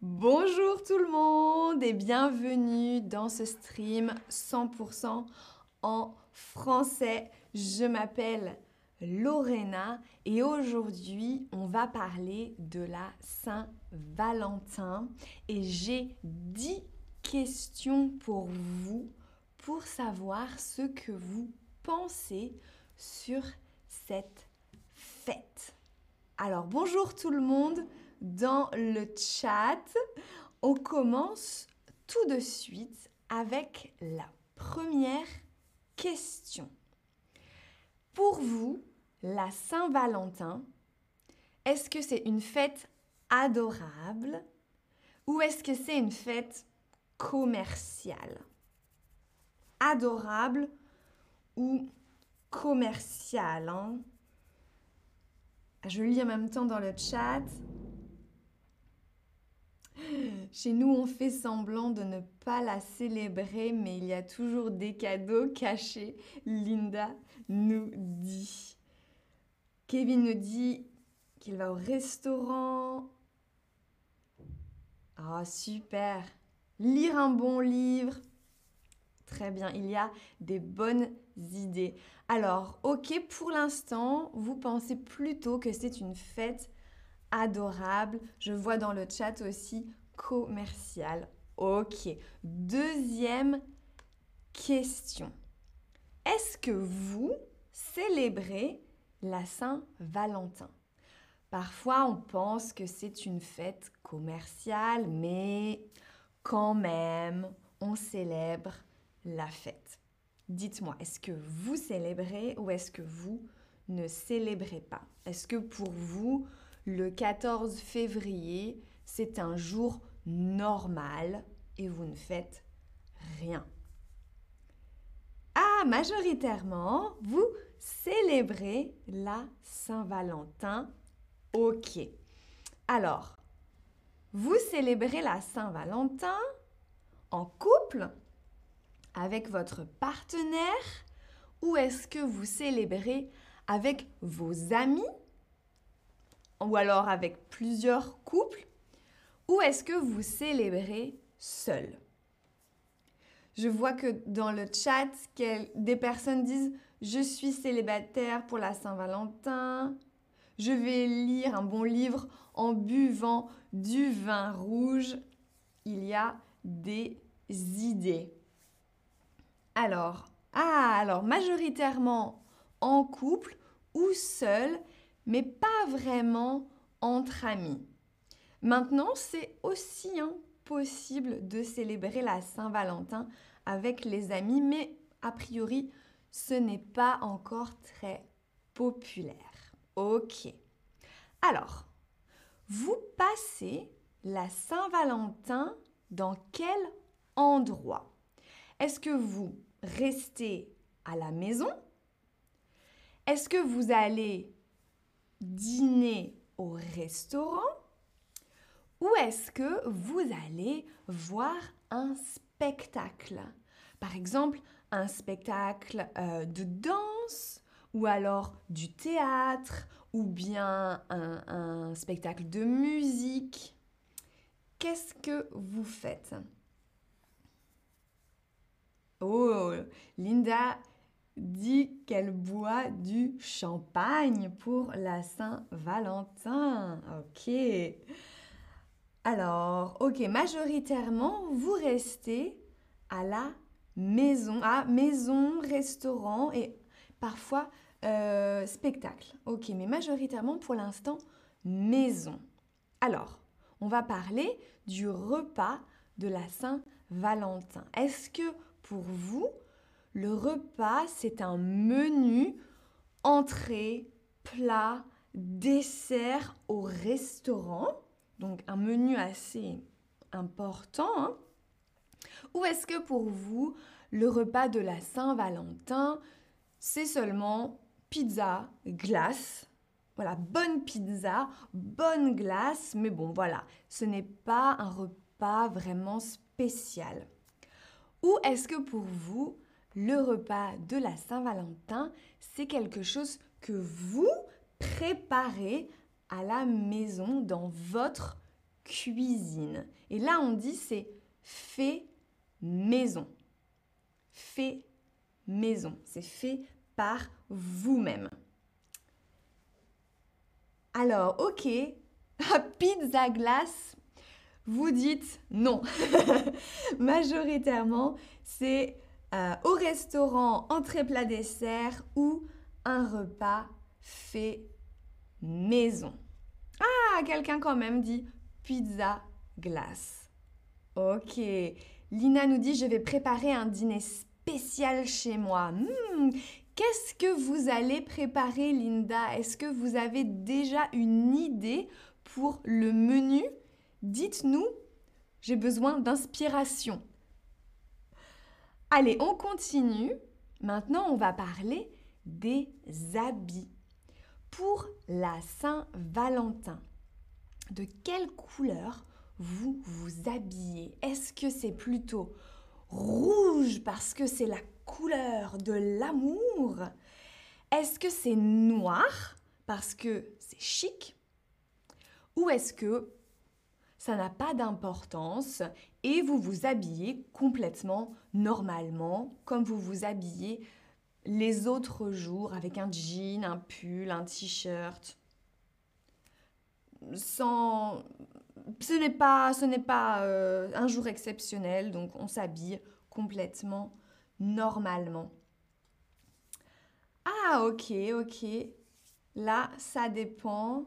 Bonjour tout le monde et bienvenue dans ce stream 100% en français. Je m'appelle Lorena et aujourd'hui on va parler de la Saint-Valentin et j'ai 10 questions pour vous pour savoir ce que vous pensez sur cette fête. Alors bonjour tout le monde dans le chat. On commence tout de suite avec la première question. Pour vous, la Saint-Valentin, est-ce que c'est une fête adorable ou est-ce que c'est une fête commerciale? Adorable ou commerciale, hein? Je lis en même temps dans le chat. Chez nous, on fait semblant de ne pas la célébrer, mais il y a toujours des cadeaux cachés, Linda nous dit. Kevin nous dit qu'il va au restaurant. Ah, super! Lire un bon livre. Très bien, il y a des bonnes idées. Alors, ok, pour l'instant, vous pensez plutôt que c'est une fête adorable. Je vois dans le chat aussi commercial. Ok. Deuxième question. Est-ce que vous célébrez la Saint-Valentin? Parfois, on pense que c'est une fête commerciale, mais quand même, on célèbre la fête. Dites-moi, est-ce que vous célébrez ou est-ce que vous ne célébrez pas? Est-ce que pour vous, le 14 février, c'est un jour normal et vous ne faites rien? Ah, majoritairement, vous célébrez la Saint-Valentin. Ok. Alors, vous célébrez la Saint-Valentin en couple avec votre partenaire ou est-ce que vous célébrez avec vos amis? Ou alors avec plusieurs couples, ou est-ce que vous célébrez seul? Je vois que dans le chat, des personnes disent « Je suis célibataire pour la Saint-Valentin », « Je vais lire un bon livre en buvant du vin rouge ». Il y a des idées. Alors majoritairement en couple ou seul, mais pas vraiment entre amis. Maintenant, c'est aussi impossible de célébrer la Saint-Valentin avec les amis, mais a priori, ce n'est pas encore très populaire. Ok. Alors, vous passez la Saint-Valentin dans quel endroit? Est-ce que vous restez à la maison? Est-ce que vous allez dîner au restaurant ou est-ce que vous allez voir un spectacle? Par exemple, un spectacle de danse ou alors du théâtre ou bien un spectacle de musique. Qu'est-ce que vous faites? Oh, Linda dit qu'elle boit du champagne pour la Saint-Valentin. Ok. Alors, ok, majoritairement, vous restez à la maison. Ah, maison, restaurant et parfois spectacle. Ok, mais majoritairement, pour l'instant, maison. Alors, on va parler du repas de la Saint-Valentin. Est-ce que pour vous, le repas, c'est un menu, entrée, plat, dessert au restaurant. Donc, un menu assez important, hein? Ou est-ce que pour vous, le repas de la Saint-Valentin, c'est seulement pizza, glace? Voilà, bonne pizza, bonne glace, mais bon, voilà, ce n'est pas un repas vraiment spécial. Ou est-ce que pour vous, le repas de la Saint-Valentin, c'est quelque chose que vous préparez à la maison dans votre cuisine. Et là, on dit c'est fait maison. Fait maison. C'est fait par vous-même. Alors, ok, pizza glace, vous dites non. Majoritairement, c'est au restaurant, entrée, plat, dessert ou un repas fait maison. Ah, quelqu'un quand même dit pizza glace. Ok, Lina nous dit je vais préparer un dîner spécial chez moi. Qu'est-ce que vous allez préparer, Linda? Est-ce que vous avez déjà une idée pour le menu? Dites-nous, j'ai besoin d'inspiration. Allez, on continue. Maintenant, on va parler des habits. Pour la Saint-Valentin, de quelle couleur vous vous habillez? Est-ce que c'est plutôt rouge parce que c'est la couleur de l'amour? Est-ce que c'est noir parce que c'est chic? Ou est-ce que ça n'a pas d'importance et vous vous habillez complètement normalement comme vous vous habillez les autres jours avec un jean, un pull, un t-shirt? Sans... Ce n'est pas un jour exceptionnel, donc on s'habille complètement normalement. Ah, ok. Là, ça dépend.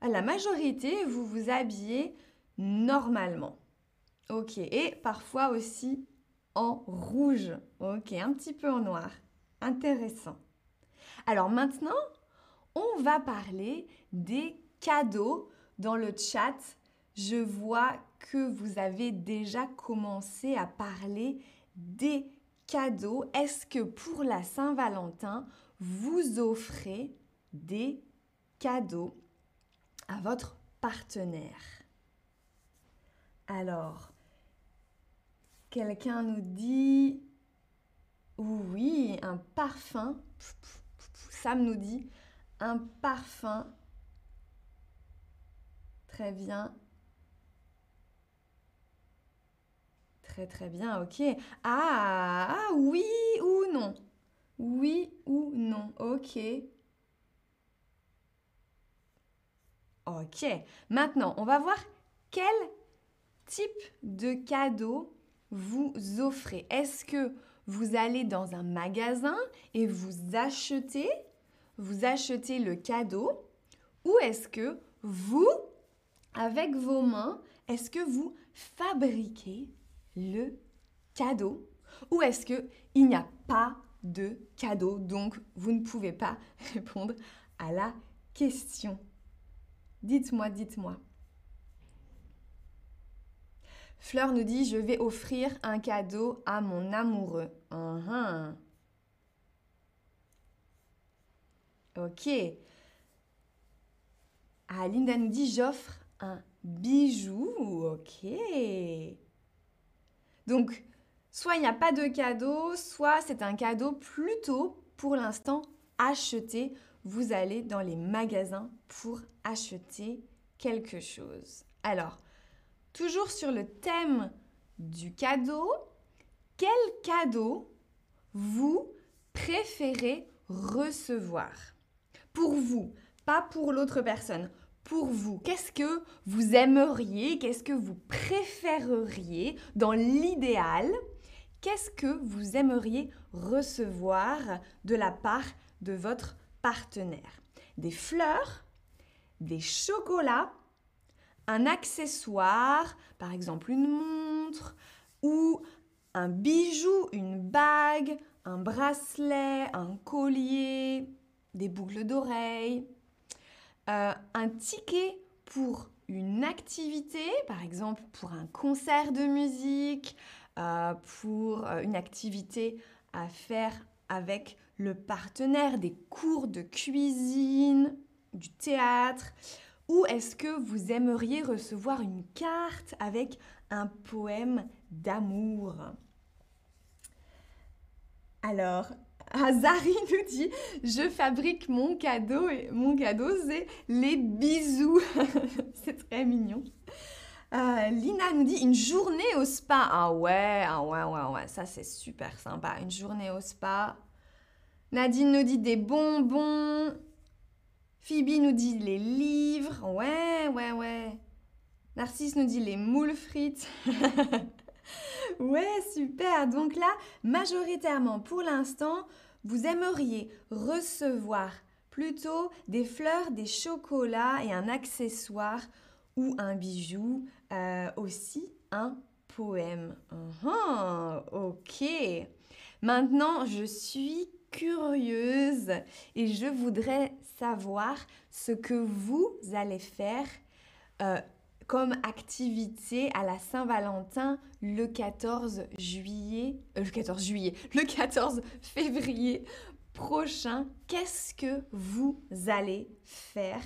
À la majorité, vous vous habillez normalement. Ok, et parfois aussi en rouge. Ok, un petit peu en noir. Intéressant. Alors maintenant, on va parler des cadeaux dans le chat. Je vois que vous avez déjà commencé à parler des cadeaux. Est-ce que pour la Saint-Valentin, vous offrez des cadeaux à votre partenaire? Alors, quelqu'un nous dit... Oui, un parfum. Sam nous dit un parfum. Très bien. Très bien, ok. Ah, oui ou non? Oui ou non, ok. Ok, maintenant, on va voir quel type de cadeau vous offrez. Est-ce que vous allez dans un magasin et vous achetez le cadeau? Ou est-ce que vous, avec vos mains, est-ce que vous fabriquez le cadeau? Ou est-ce qu'il n'y a pas de cadeau, donc vous ne pouvez pas répondre à la question? Dites-moi. Fleur nous dit « Je vais offrir un cadeau à mon amoureux. » Ok. Ah, Linda nous dit « J'offre un bijou. » Ok. Donc, soit il n'y a pas de cadeau, soit c'est un cadeau plutôt, pour l'instant, acheté. Vous allez dans les magasins pour acheter quelque chose. Alors, toujours sur le thème du cadeau, quel cadeau vous préférez recevoir? Pour vous, pas pour l'autre personne. Pour vous, qu'est-ce que vous aimeriez? Qu'est-ce que vous préféreriez dans l'idéal? Qu'est-ce que vous aimeriez recevoir de la part de votre partenaire? Des fleurs? Des chocolats? Un accessoire, par exemple une montre, ou un bijou, une bague, un bracelet, un collier, des boucles d'oreilles, un ticket pour une activité, par exemple pour un concert de musique, pour une activité à faire avec le partenaire, des cours de cuisine, du théâtre. Ou est-ce que vous aimeriez recevoir une carte avec un poème d'amour? Alors, Azari nous dit « Je fabrique mon cadeau et mon cadeau, c'est les bisous. » C'est très mignon. Lina nous dit une journée au spa. Ah ouais, ça c'est super sympa, une journée au spa. Nadine nous dit des bonbons. Phoebe nous dit les livres. Ouais. Narcisse nous dit les moules frites. Ouais, super. Donc là, majoritairement pour l'instant, vous aimeriez recevoir plutôt des fleurs, des chocolats et un accessoire ou un bijou, aussi un poème. Ok. Maintenant, je suis curieuse et je voudrais savoir ce que vous allez faire comme activité à la Saint-Valentin le 14 février prochain. Qu'est-ce que vous allez faire?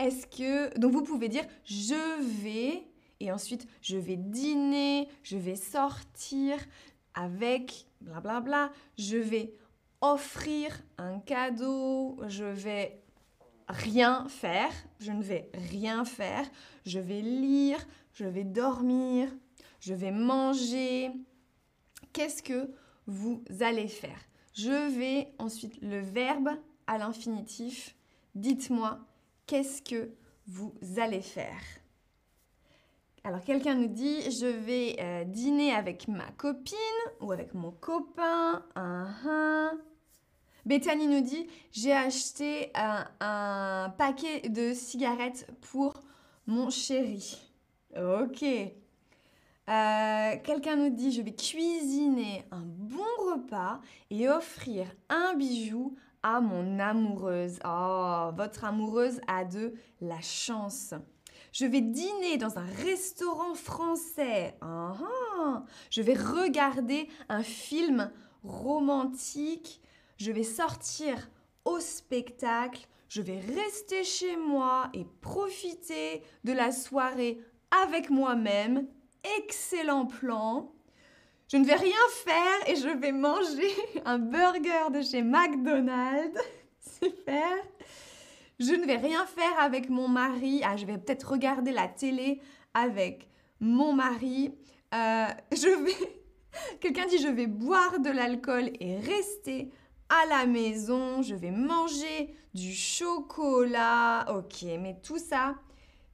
Est-ce que... Donc vous pouvez dire « je vais » et ensuite « je vais dîner »,« je vais sortir » avec blablabla, bla bla, je vais offrir un cadeau, je vais rien faire, je ne vais rien faire, je vais lire, je vais dormir, je vais manger. Qu'est-ce que vous allez faire? Je vais ensuite le verbe à l'infinitif. Dites-moi, qu'est-ce que vous allez faire? Alors, quelqu'un nous dit, je vais dîner avec ma copine ou avec mon copain. Bethany nous dit, j'ai acheté un paquet de cigarettes pour mon chéri. Ok. Quelqu'un nous dit, je vais cuisiner un bon repas et offrir un bijou à mon amoureuse. Oh, votre amoureuse a de la chance. Je vais dîner dans un restaurant français. Je vais regarder un film romantique. Je vais sortir au spectacle. Je vais rester chez moi et profiter de la soirée avec moi-même. Excellent plan. Je ne vais rien faire et je vais manger un burger de chez McDonald's. Super. Je ne vais rien faire avec mon mari. Ah, je vais peut-être regarder la télé avec mon mari. Quelqu'un dit, je vais boire de l'alcool et rester à la maison. Je vais manger du chocolat. Ok, mais tout ça,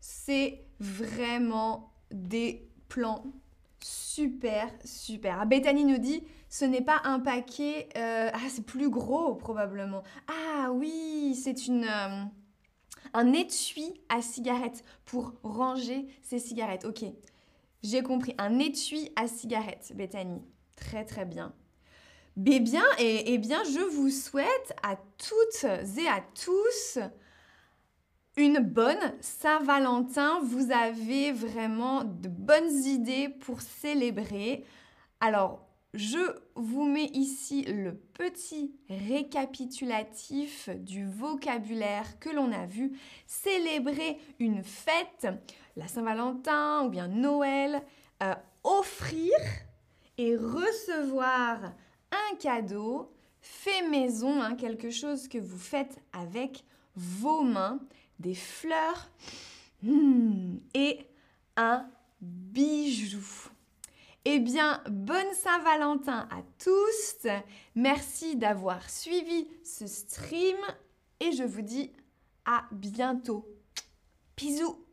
c'est vraiment des plans super, super. Bethany nous dit, ce n'est pas un paquet... c'est plus gros probablement. Ah oui, c'est un étui à cigarettes pour ranger ses cigarettes. Ok, j'ai compris. Un étui à cigarettes, Bethany. Très, très bien. Eh bien, je vous souhaite à toutes et à tous... une bonne Saint-Valentin, vous avez vraiment de bonnes idées pour célébrer. Alors, je vous mets ici le petit récapitulatif du vocabulaire que l'on a vu. Célébrer une fête, la Saint-Valentin ou bien Noël, offrir et recevoir un cadeau, fait maison, quelque chose que vous faites avec vos mains, des fleurs et un bijou. Eh bien, bonne Saint-Valentin à tous. Merci d'avoir suivi ce stream et je vous dis à bientôt. Bisous.